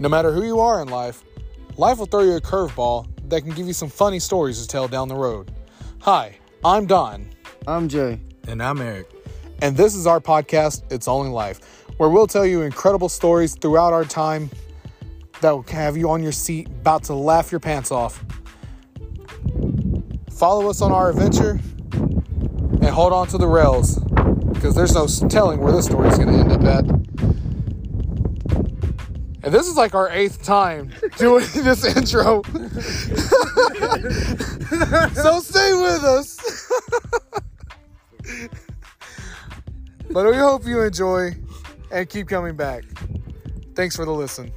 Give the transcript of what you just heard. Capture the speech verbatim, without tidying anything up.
No matter who you are in life, life will throw you a curveball that can give you some funny stories to tell down the road. Hi, I'm Don. I'm Jay. And I'm Eric. And this is our podcast, It's Only Life, where we'll tell you incredible stories throughout our time that will have you on your seat, about to laugh your pants off. Follow us on our adventure and hold on to the rails, because there's no telling where this story is going to end up at. And this is like our eighth time doing this intro. So stay with us. But we hope you enjoy and keep coming back. Thanks for the listen.